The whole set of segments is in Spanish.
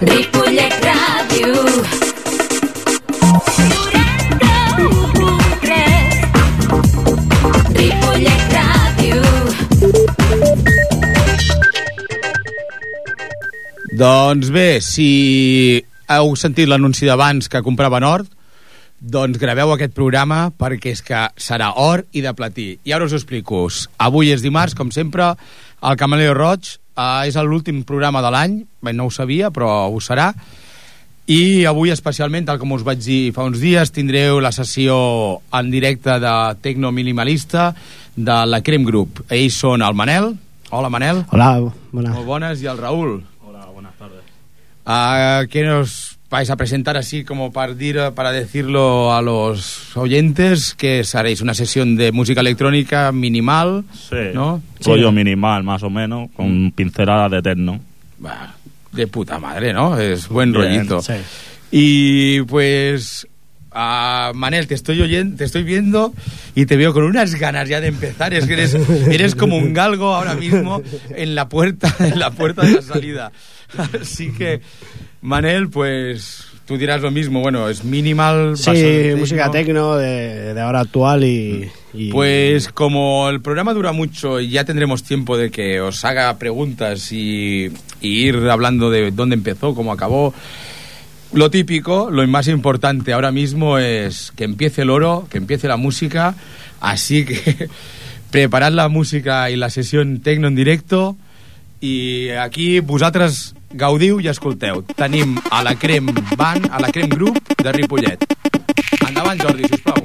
Ripollet Ràdio 91.3 Ripollet Ràdio. Doncs bé, si heu sentit l'anunci d'abans que compraven or, doncs graveu aquest programa perquè és que serà or i de platí. I ara us ho explico. Avui és dimarts, com sempre, al Camaleo Roig. És l'últim programa de l'any, no ho sabia, però ho serà. I avui especialment, tal com us vaig dir fa uns dies, tindreu la sessió en directe de Tecnominimalista de la Cream Group. Ells són el Manel. Hola, Manel. Hola, bona. Molt bones. I el Raúl. Hola, buenas tardes. ¿Qué nos vais a presentar así como para decirlo a los oyentes? Que haréis una sesión de música electrónica minimal, sí, ¿no? Rollo sí, minimal, más o menos, con pinceladas de techno. Bah, de puta madre, ¿no? Es buen rollito. Sí. Y pues, Manel, te estoy viendo y te veo con unas ganas ya de empezar. Es que eres como un galgo ahora mismo en la puerta de la salida. Así que, Manel, pues tú dirás lo mismo. Bueno, es minimal, sí, basado, música techno de ahora actual y... Pues como el programa dura mucho y ya tendremos tiempo de que os haga preguntas y ir hablando de dónde empezó, cómo acabó. Lo típico, lo más importante ahora mismo es que empiece el oro, que empiece la música. Así que preparad la música y la sesión techno en directo. I aquí vosaltres gaudiu i escolteu. Tenim a la Crem Band, a la Crem Group de Ripollet. Endavant, Jordi, sisplau.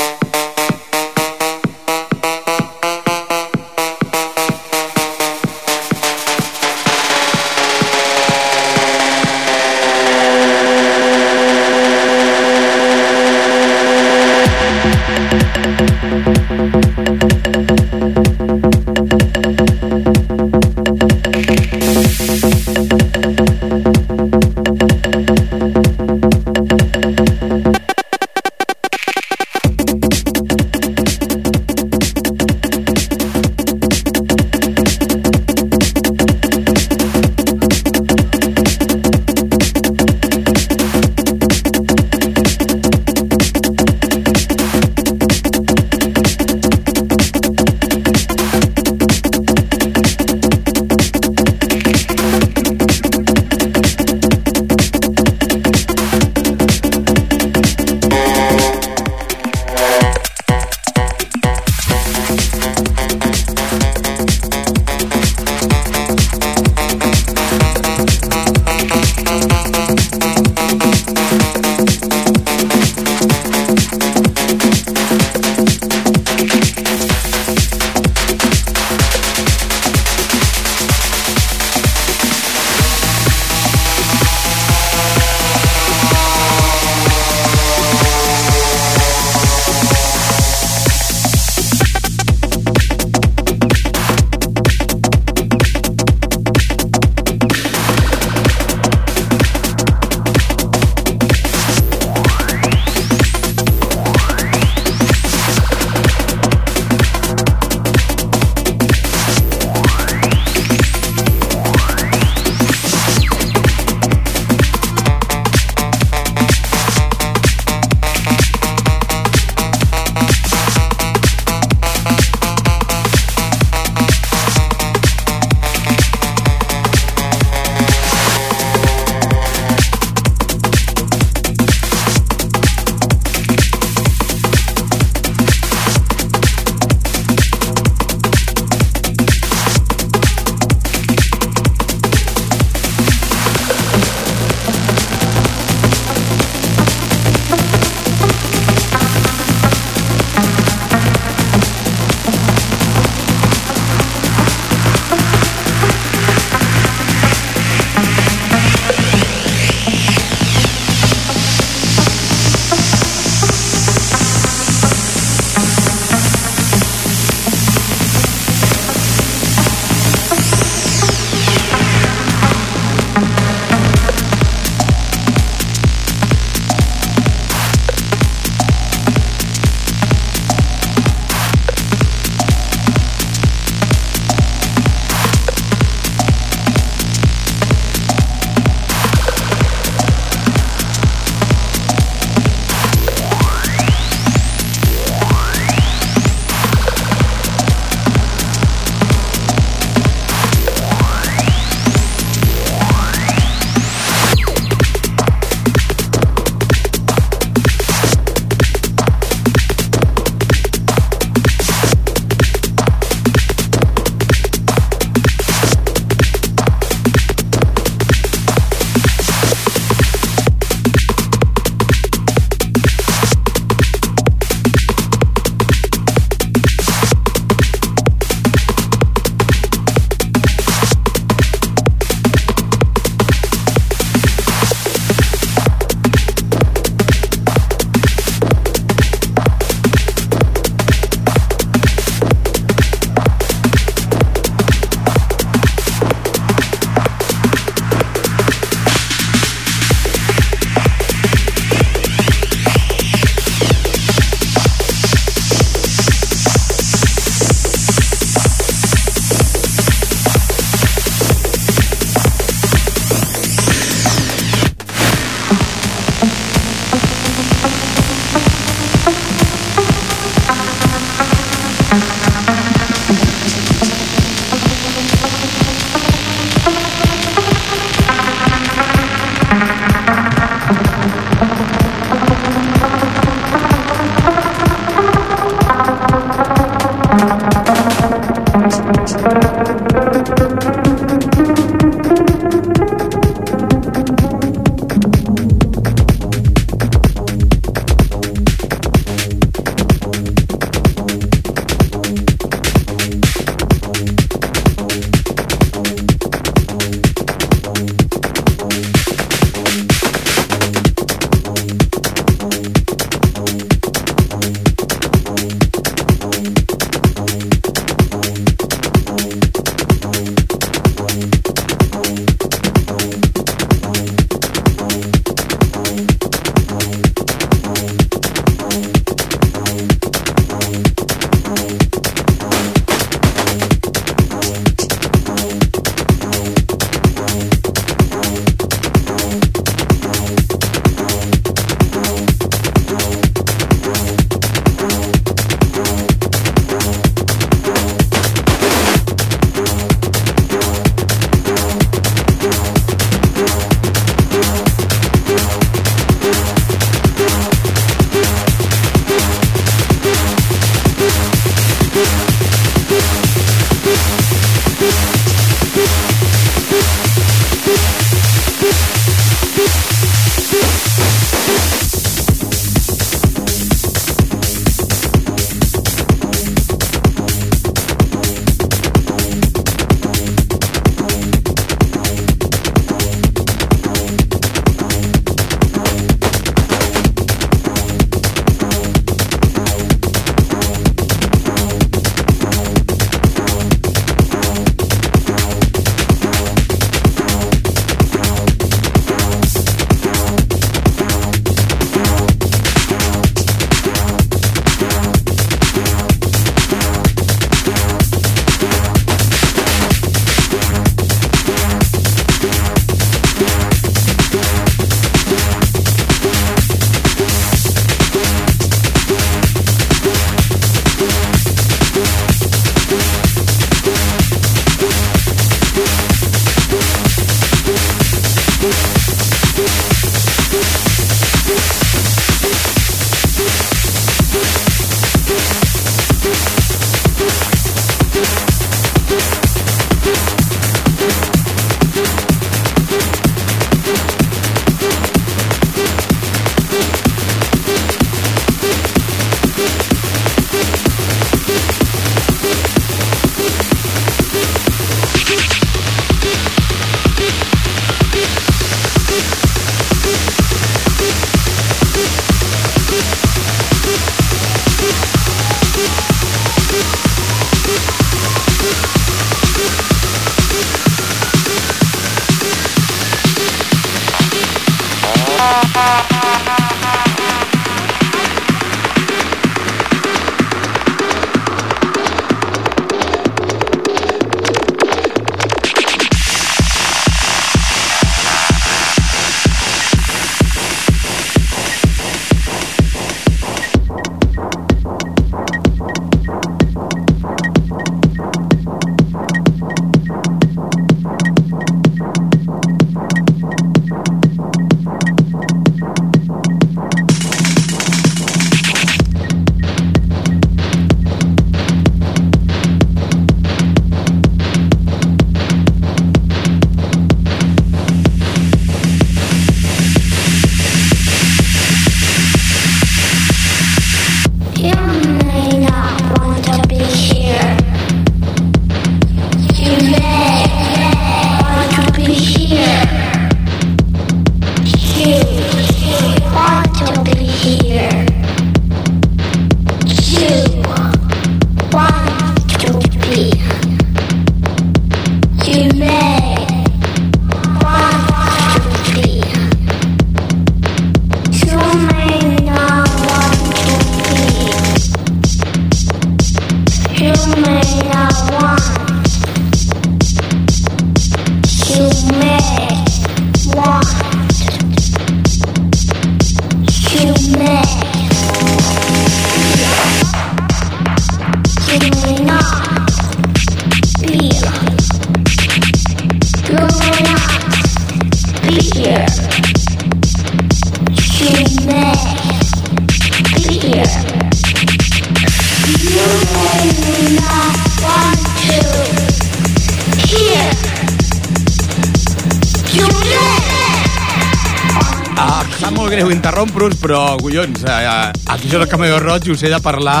Però, collons, aquí són el Camaleo Roig i us he de parlar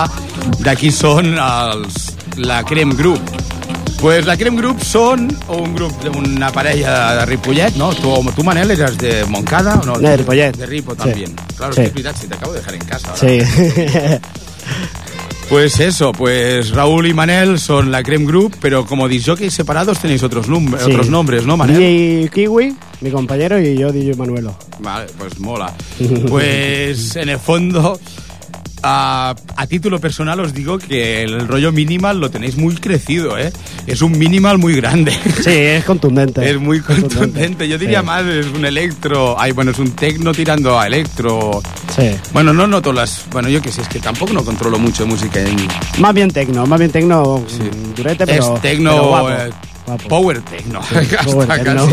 de qui són la Cream Group. Pues la Cream Group són un grup d'una parella de Ripollet, no? Tu, Manel, eres de Moncada o no? De Ripollet. De Ripo, també. Sí. Claro, sí. Es verdad, si te acabo de dejar en casa. Ahora. Sí. Pues eso, pues Raúl y Manel son la Cream Group, pero como disjockeys separados tenéis otros nombres, ¿no, Manel? Y Kiwi, mi compañero, y yo, DJ Manuelo. Vale, pues mola. Pues en el fondo, a título personal os digo que el rollo minimal lo tenéis muy crecido, ¿eh? Es un minimal muy grande. Sí, es contundente. Es muy contundente. Yo diría más, es un electro... Ay, bueno, es un tecno tirando a electro... Sí. Bueno, no noto las... Bueno, yo qué sé, es que tampoco no controlo mucho música en... Más bien tecno, sí. Durete, pero... Es tecno, guapo. Power tecno, sí, power tecno.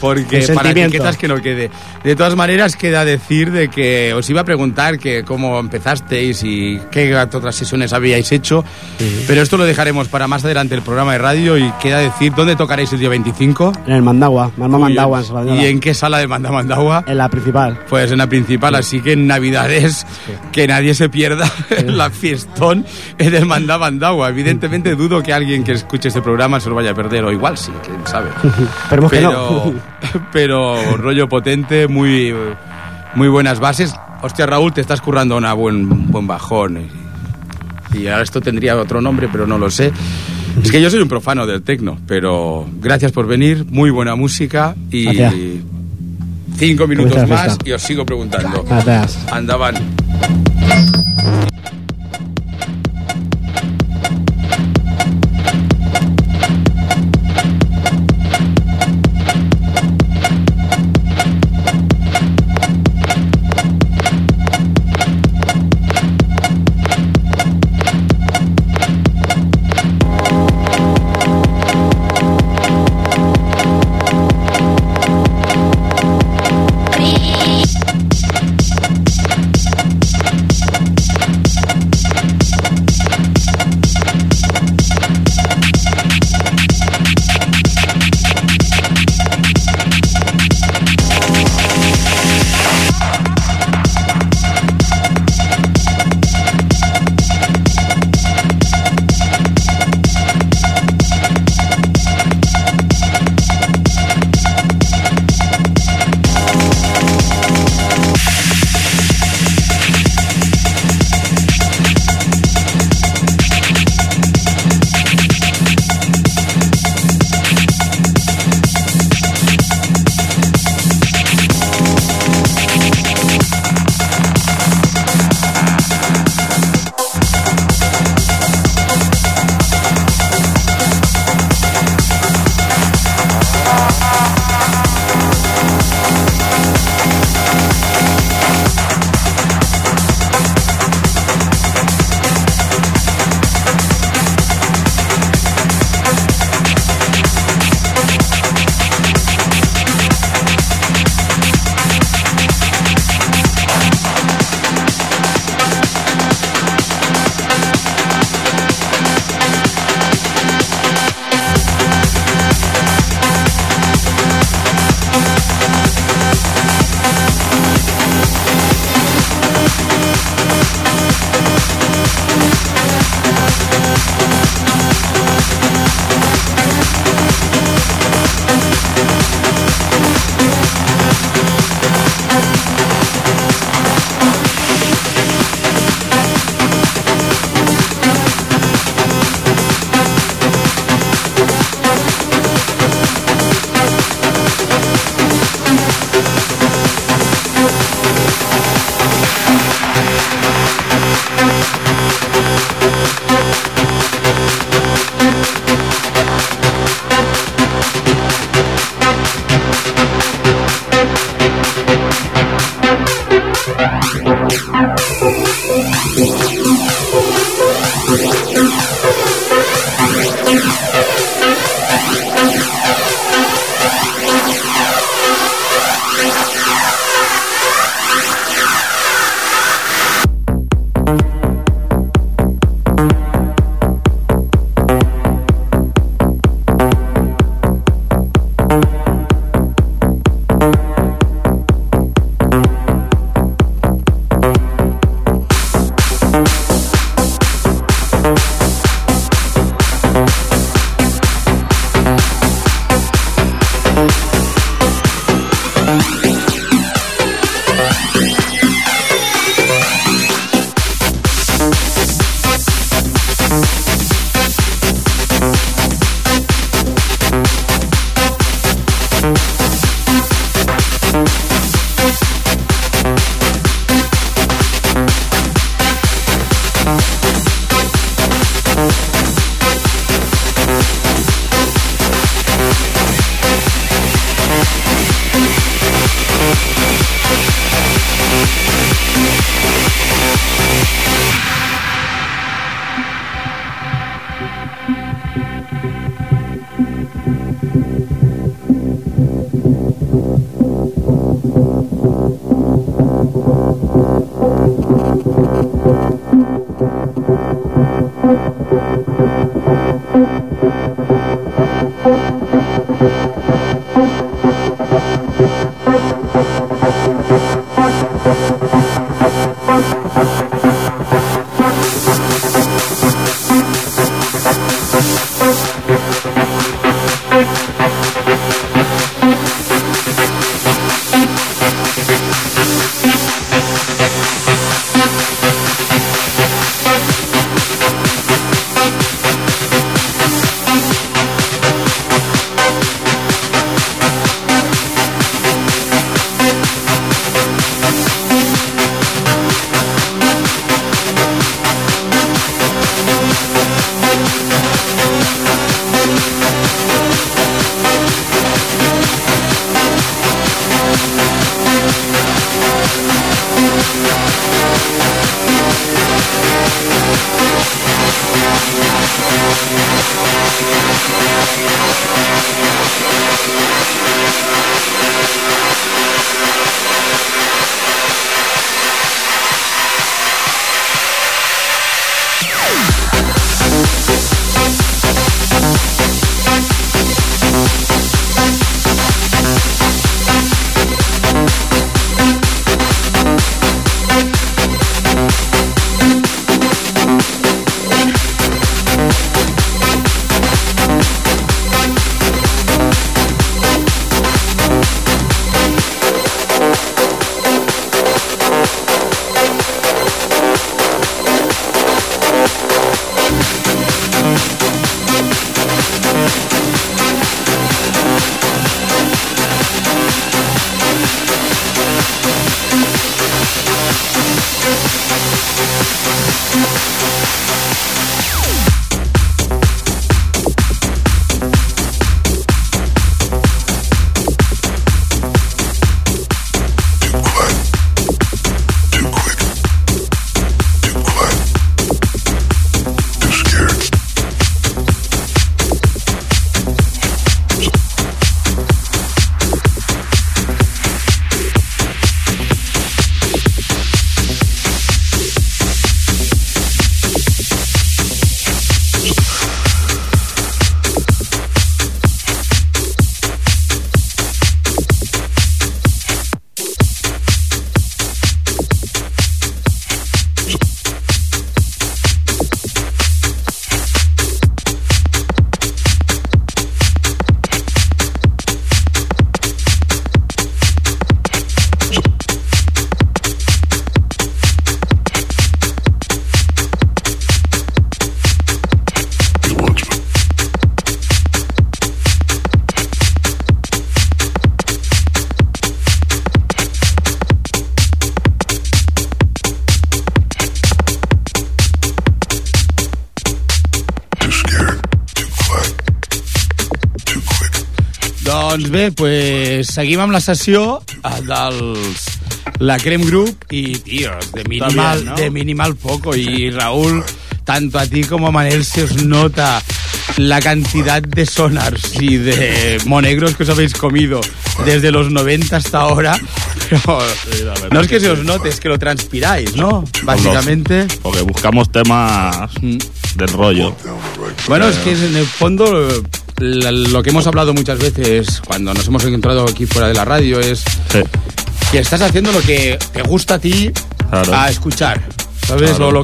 porque para etiquetas que no quede. De todas maneras, queda decir de que os iba a preguntar que cómo empezasteis y qué otras sesiones habíais hecho, sí, pero esto lo dejaremos para más adelante el programa de radio. Y queda decir, ¿dónde tocaréis el día 25? En el Mandagua, Mandagua. ¿Y en qué sala de Mandagua? En la principal. Pues en la principal, sí. Así que en Navidades, sí, que nadie se pierda, sí, la fiestón del Mandagua. Evidentemente dudo que alguien que escuche este programa se lo vaya a perder, o igual sí, quién sabe. Pero, pero rollo potente, muy buenas bases. Hostia, Raúl, te estás currando una buen bajón. Y ahora esto tendría otro nombre, pero no lo sé. Es que yo soy un profano del tecno, pero gracias por venir, muy buena música y gracias. 5 minutos más y os sigo preguntando. Gracias. Andaban. Doncs bé, pues, seguim amb la sessió dels la Cream Group i, tio, de minimal poco. I, Raúl, tanto a ti como a Manel se os nota la cantidad de sonars y de monegros que os habéis comido desde los 90 hasta ahora. Pero no es que se os note, es que lo transpiráis, ¿no? Básicamente. Porque buscamos temas del rollo. Bueno, es que en el fondo... Lo que hemos hablado muchas veces cuando nos hemos encontrado aquí fuera de la radio es sí. Que estás haciendo lo que te gusta a ti, claro. A escuchar, ¿sabes? Claro.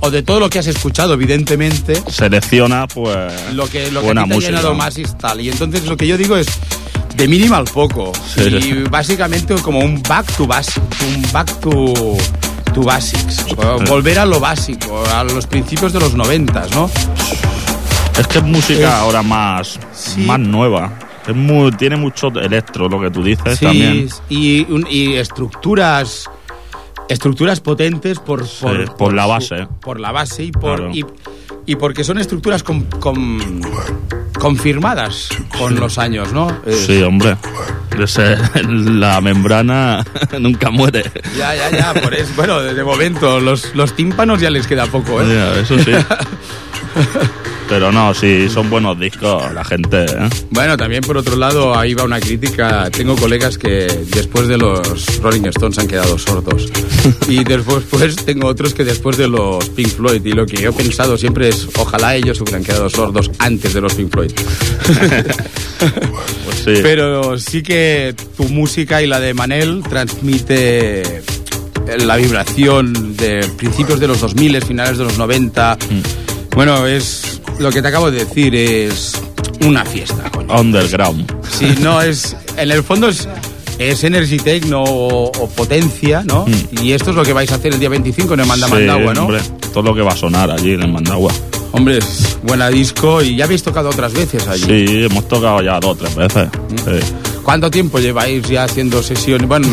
O de todo lo que has escuchado, evidentemente. Selecciona, pues, lo que te ha llenado más y tal. Y entonces lo que yo digo es de minimal poco. Sí. Y básicamente como un back to basics, to basics. Volver a lo básico, a los principios de los 90, ¿no? Es que es música ahora más nueva. Tiene mucho electro, lo que tú dices, sí, también. Y estructuras potentes por la base. Por la base y claro. y porque son estructuras confirmadas con los años, ¿no? Sí, hombre. La membrana nunca muere. Ya, por eso. Bueno, de momento, los tímpanos ya les queda poco, ¿eh? Ya, eso sí. Pero no, sí, son buenos discos, la gente, ¿eh? Bueno, también por otro lado, ahí va una crítica. Tengo colegas que después de los Rolling Stones han quedado sordos. Y después tengo otros que después de los Pink Floyd. Y lo que yo he pensado siempre es, ojalá ellos hubieran quedado sordos antes de los Pink Floyd. Pues sí. Pero sí que tu música y la de Manel transmite la vibración de principios de los 2000, finales de los 90. Bueno, es lo que te acabo de decir, es una fiesta, coño. Underground. Sí, no, es, en el fondo es energy techno o potencia, ¿no? Y esto es lo que vais a hacer el día 25 en el Mandagua, ¿no? Hombre, todo lo que va a sonar allí en el Mandagua. Hombre, es buena disco. ¿Y ya habéis tocado otras veces allí? Sí, hemos tocado ya 2 o 3 veces. Sí. ¿Cuánto tiempo lleváis ya haciendo sesiones? Bueno,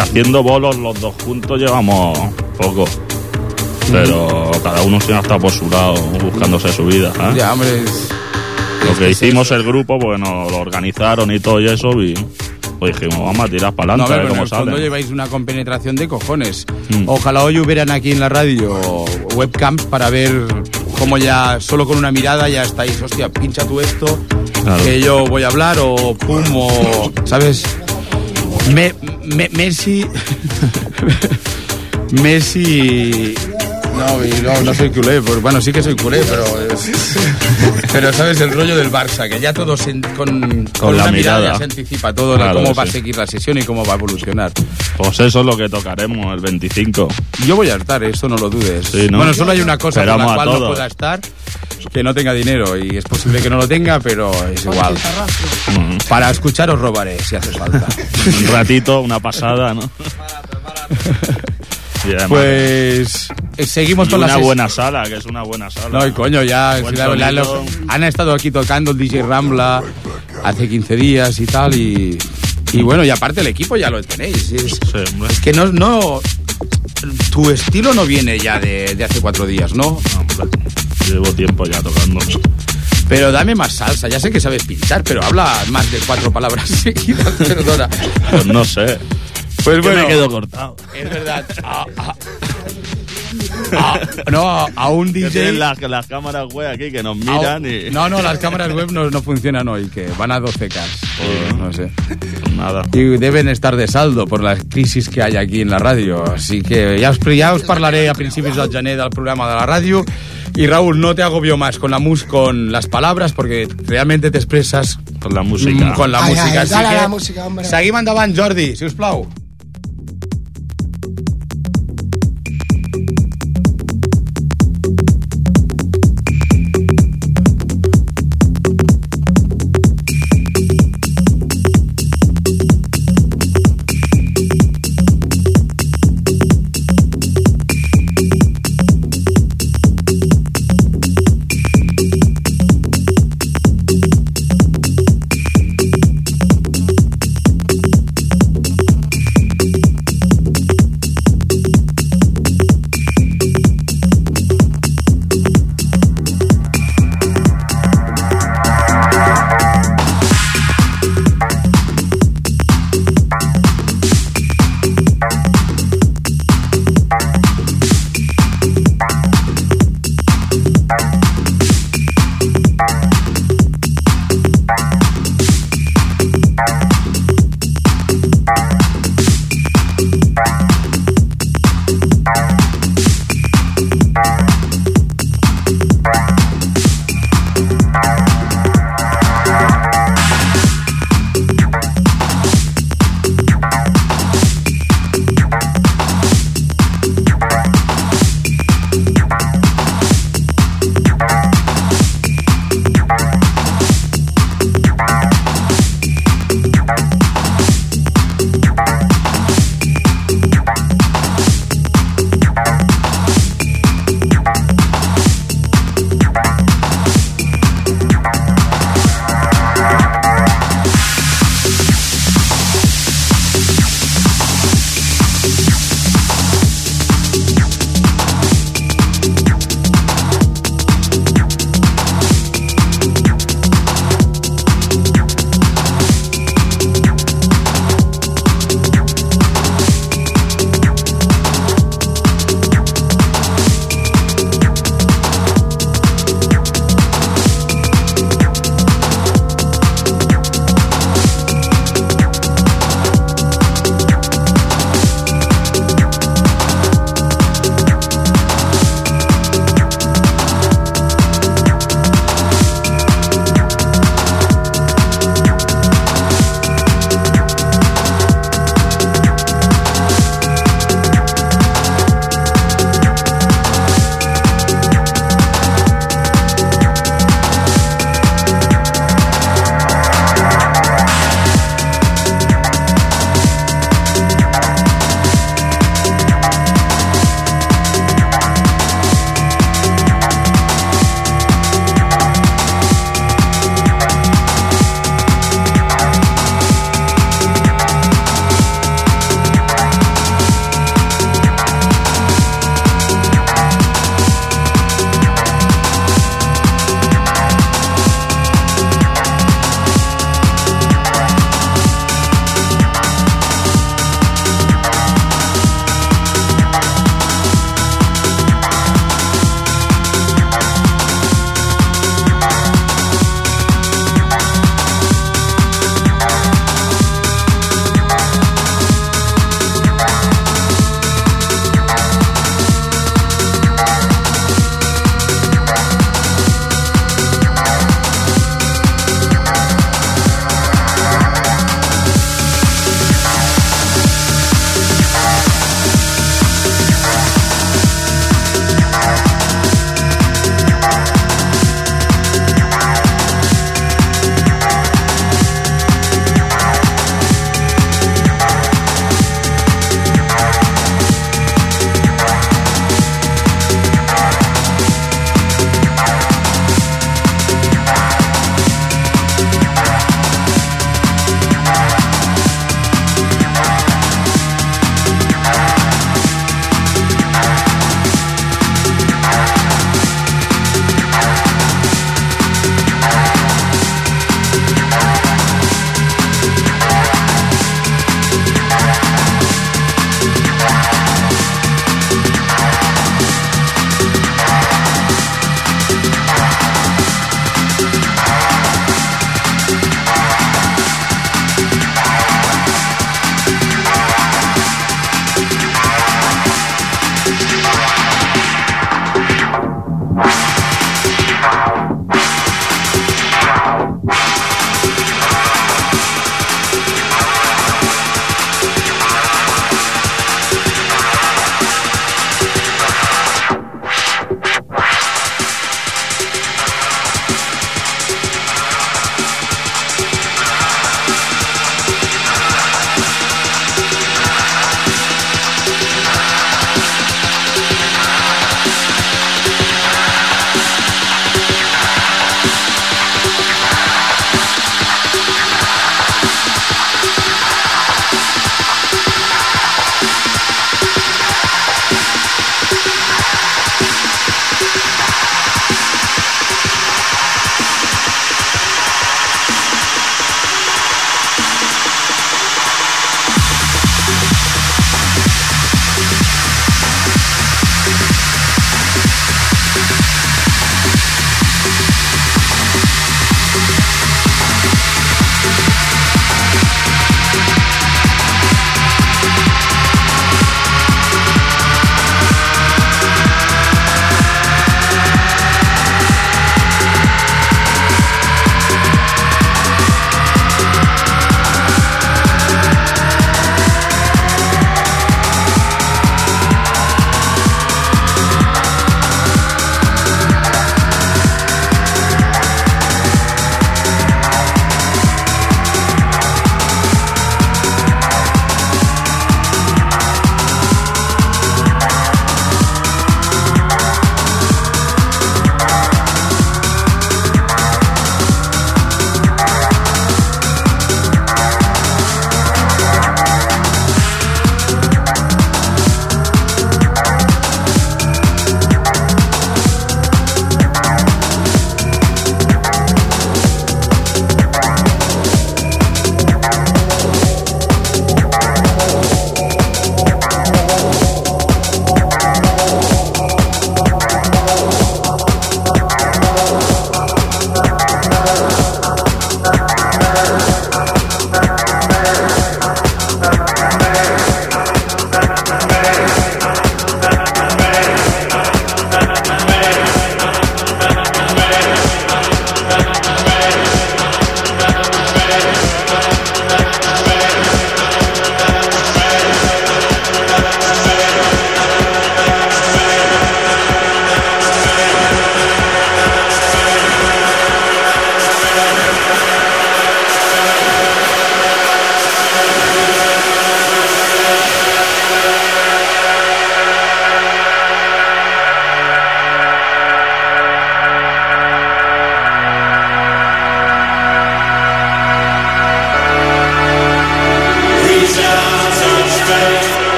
haciendo bolos los dos juntos llevamos poco, pero cada uno se ha estado por su lado buscándose su vida, ¿eh? Ya, hombre, lo que hicimos el grupo, porque nos lo organizaron y todo y eso, y pues dijimos, vamos a tirar para adelante, a ver cómo sale. No lleváis una compenetración de cojones. Ojalá hoy hubieran aquí en la radio webcams para ver cómo ya solo con una mirada ya estáis, hostia, pincha tú esto, claro, que yo voy a hablar, o pum, o, ¿sabes? Messi... No soy culé, pues, bueno, sí que soy culé, pero sabes el rollo del Barça, que ya todos con la mirada ya se anticipa todo, claro, cómo va a seguir la sesión y cómo va a evolucionar. Pues eso es lo que tocaremos el 25. Yo voy a estar, eso no lo dudes. Sí, ¿no? Bueno, solo hay una cosa por la cual no pueda estar, que no tenga dinero, y es posible que no lo tenga, pero es igual. Para escuchar os robaré, si hace falta. Un ratito, una pasada, ¿no? Pues seguimos con la sesión. Una buena sala, que es una buena sala. No, y coño, ya han estado aquí tocando el DJ Rambla hace 15 días y tal, y bueno, y aparte el equipo ya lo tenéis. Es que no tu estilo no viene ya de hace 4 días, ¿no? Hombre, llevo tiempo ya tocando. Pero dame más salsa, ya sé que sabes pinchar, pero habla más de 4 palabras seguidas, perdona. Pues no sé. Pues bueno, me quedo cortado. Es verdad. A un DJ. Tienen las cámaras web aquí que nos miran. No, las cámaras web no funcionan hoy, que van a 12K. No sé. Nada. Y deben estar de saldo por la crisis que hay aquí en la radio. Así que ja us parlaré a principis del gener del programa de la radio. Y Raúl, no te agobio más con las palabras, porque realmente te expresas con la música. Con la música. Así dale que la música, hombre. Seguim endavant, Jordi, si us plau.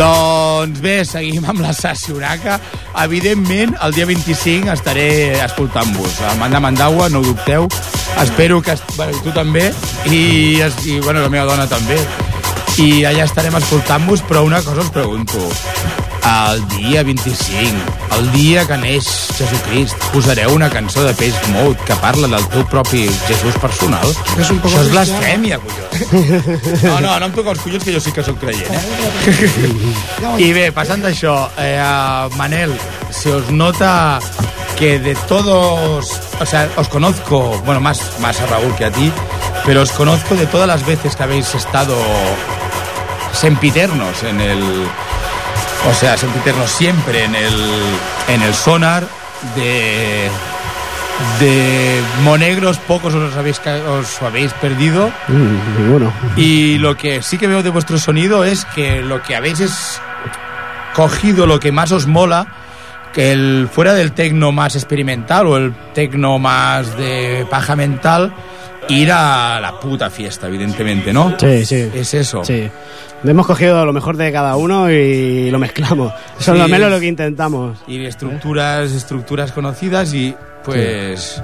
Doncs bé, seguim amb la Sassuraka. Evidentment, el dia 25 estaré escoltant-vos. Amanda Mandagua, no ho dubteu. Espero que... Bueno, tu també. I bueno, la meva dona també. I allà estarem escoltant-vos, però una cosa us pregunto. El dia 25, el dia que neix Jesucrist, posareu una cançó de Peix Mode que parla del teu propi Jesús personal? És un poc... Això és blasfèmia, collons. No em toca els collons, que jo sí que soc creient, eh? I bé, passant d'això, Manel, se os nota que de todos... O sea, os conozco, bueno, más a Raúl que a ti, pero os conozco de todas las veces que habéis estado sempiternos en el... O sea, sempiternos siempre en el sonar de Monegros. Pocos os habéis perdido. Bueno. Y lo que sí que veo de vuestro sonido es que lo que habéis es cogido lo que más os mola, que el fuera del tecno más experimental o el tecno más de paja mental, ir a la puta fiesta, evidentemente, ¿no? Sí, sí. Es eso. Sí. Hemos cogido lo mejor de cada uno y lo mezclamos. Eso sí, es lo menos lo que intentamos. Y estructuras conocidas y, pues, sí.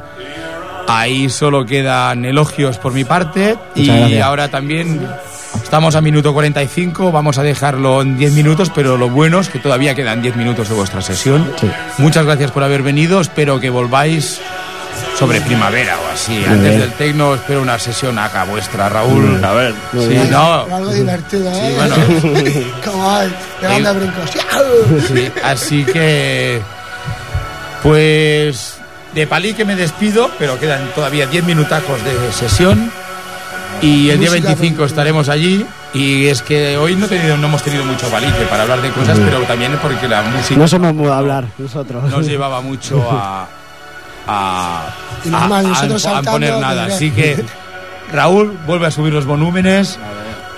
Ahí solo quedan elogios por mi parte. Muchas y gracias. Ahora también estamos a minuto 45, vamos a dejarlo en 10 minutos, pero lo bueno es que todavía quedan 10 minutos de vuestra sesión. Sí. Muchas gracias por haber venido, espero que volváis... Sobre primavera o así. Muy antes bien. Del tecno espero una sesión acá vuestra, Raúl. A ver. Sí, bien. ¿No? Algo divertido, ¿eh? Sí, bueno. Como hoy, pegando brincos. Sí, así que... Pues... De palí que me despido, pero quedan todavía 10 minutacos de sesión. Y el día 25 estaremos allí. Y es que hoy no hemos tenido mucho valiente para hablar de cosas, pero también porque la música... No somos muy a hablar, nosotros. Nos llevaba mucho a poner nada. Así que Raúl vuelve a subir los volúmenes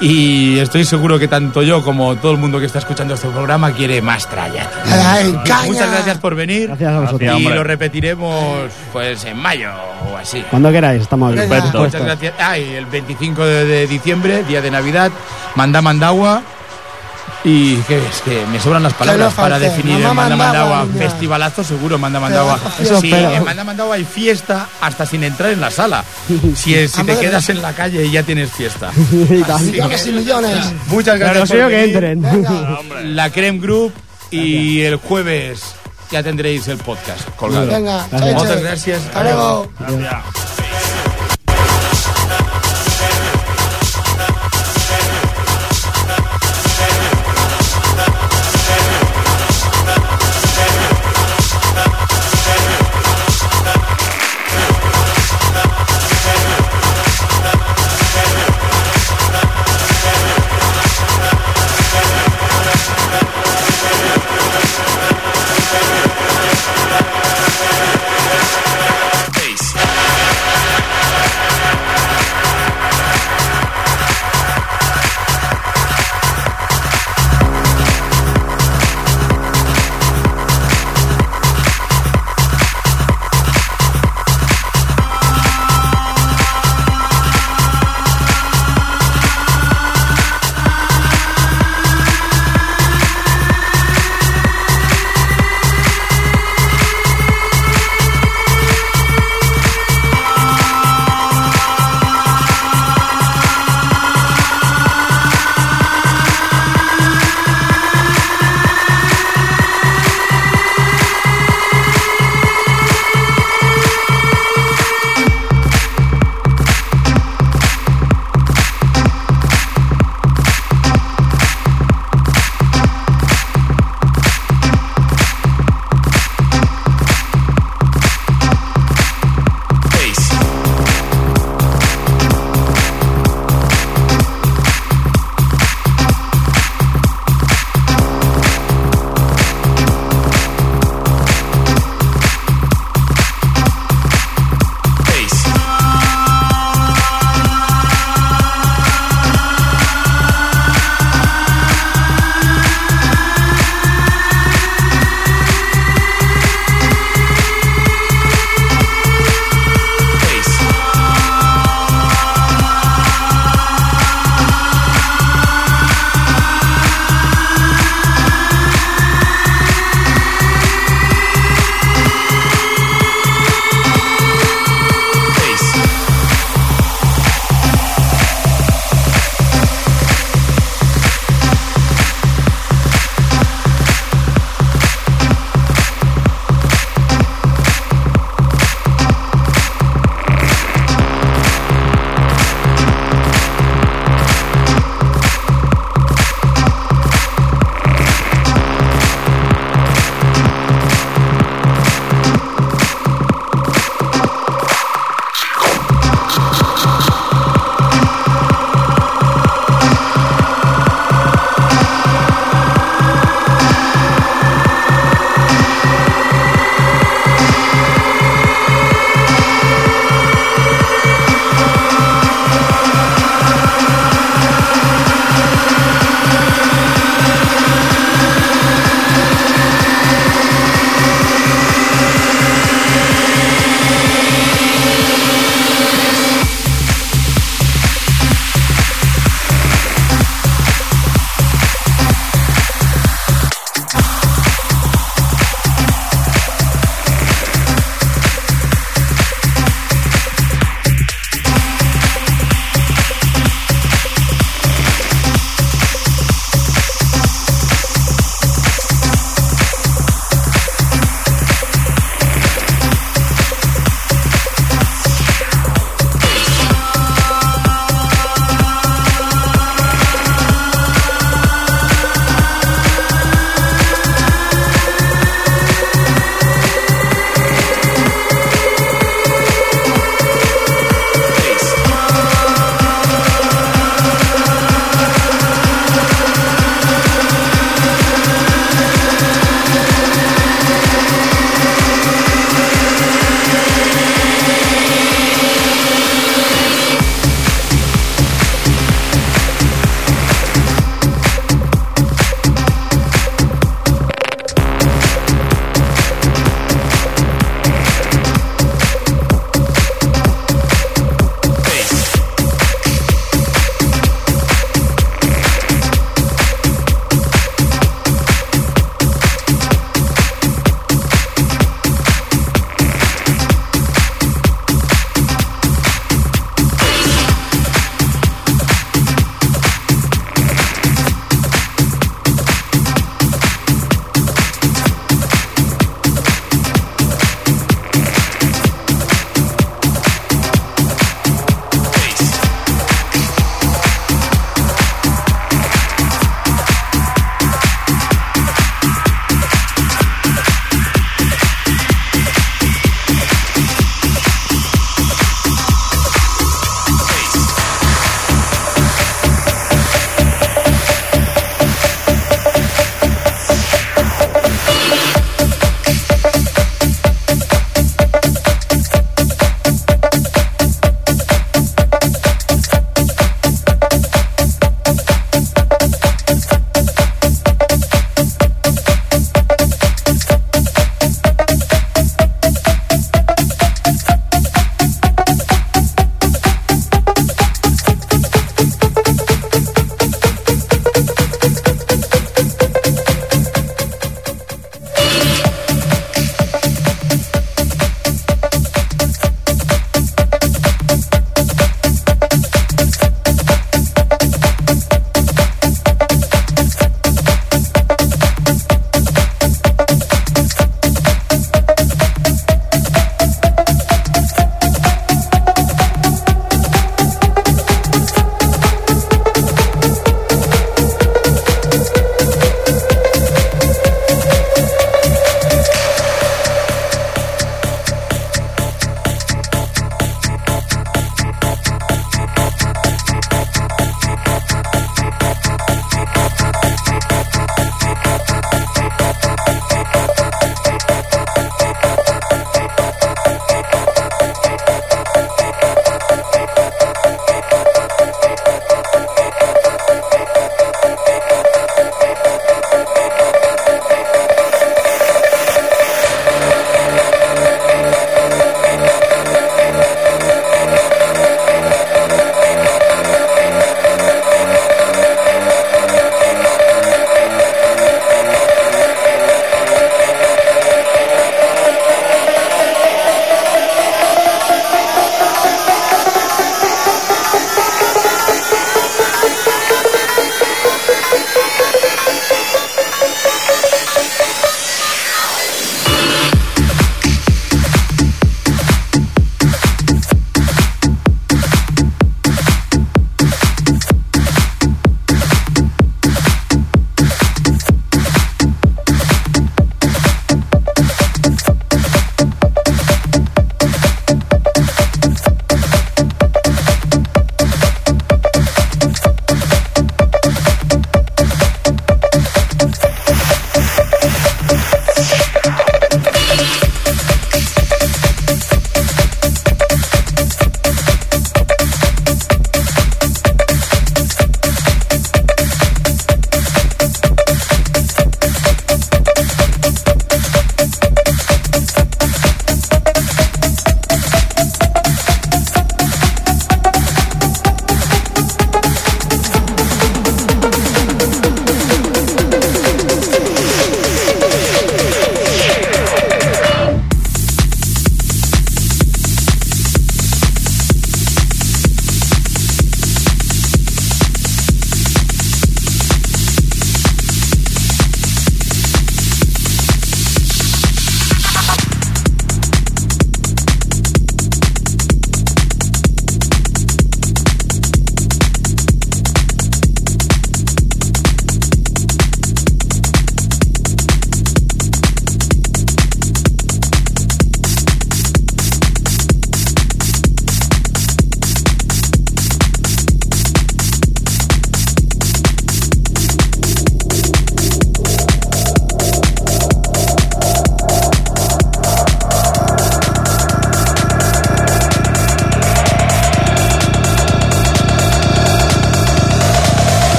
y estoy seguro que tanto yo como todo el mundo que está escuchando este programa quiere más tralla. Muchas gracias por venir. Gracias a vosotros. Y hombre, lo repetiremos pues en mayo o así. Cuando queráis, estamos abiertos. Muchas gracias. El 25 de diciembre, día de Navidad, Mandagua. Y que me sobran las palabras para definir el Mandagua. Festivalazo seguro, Mandagua. Sí, en Mandagua hay fiesta hasta sin entrar en la sala. Si te quedas en la calle ya tienes fiesta. Millones. Muchas gracias. Pero por que entren. Venga. La Cream Group y el jueves ya tendréis el podcast colgado. Venga, gracias. Muchas gracias. Hasta luego. Gracias.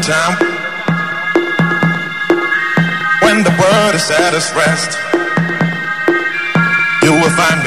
a time when the world is at its rest. You will find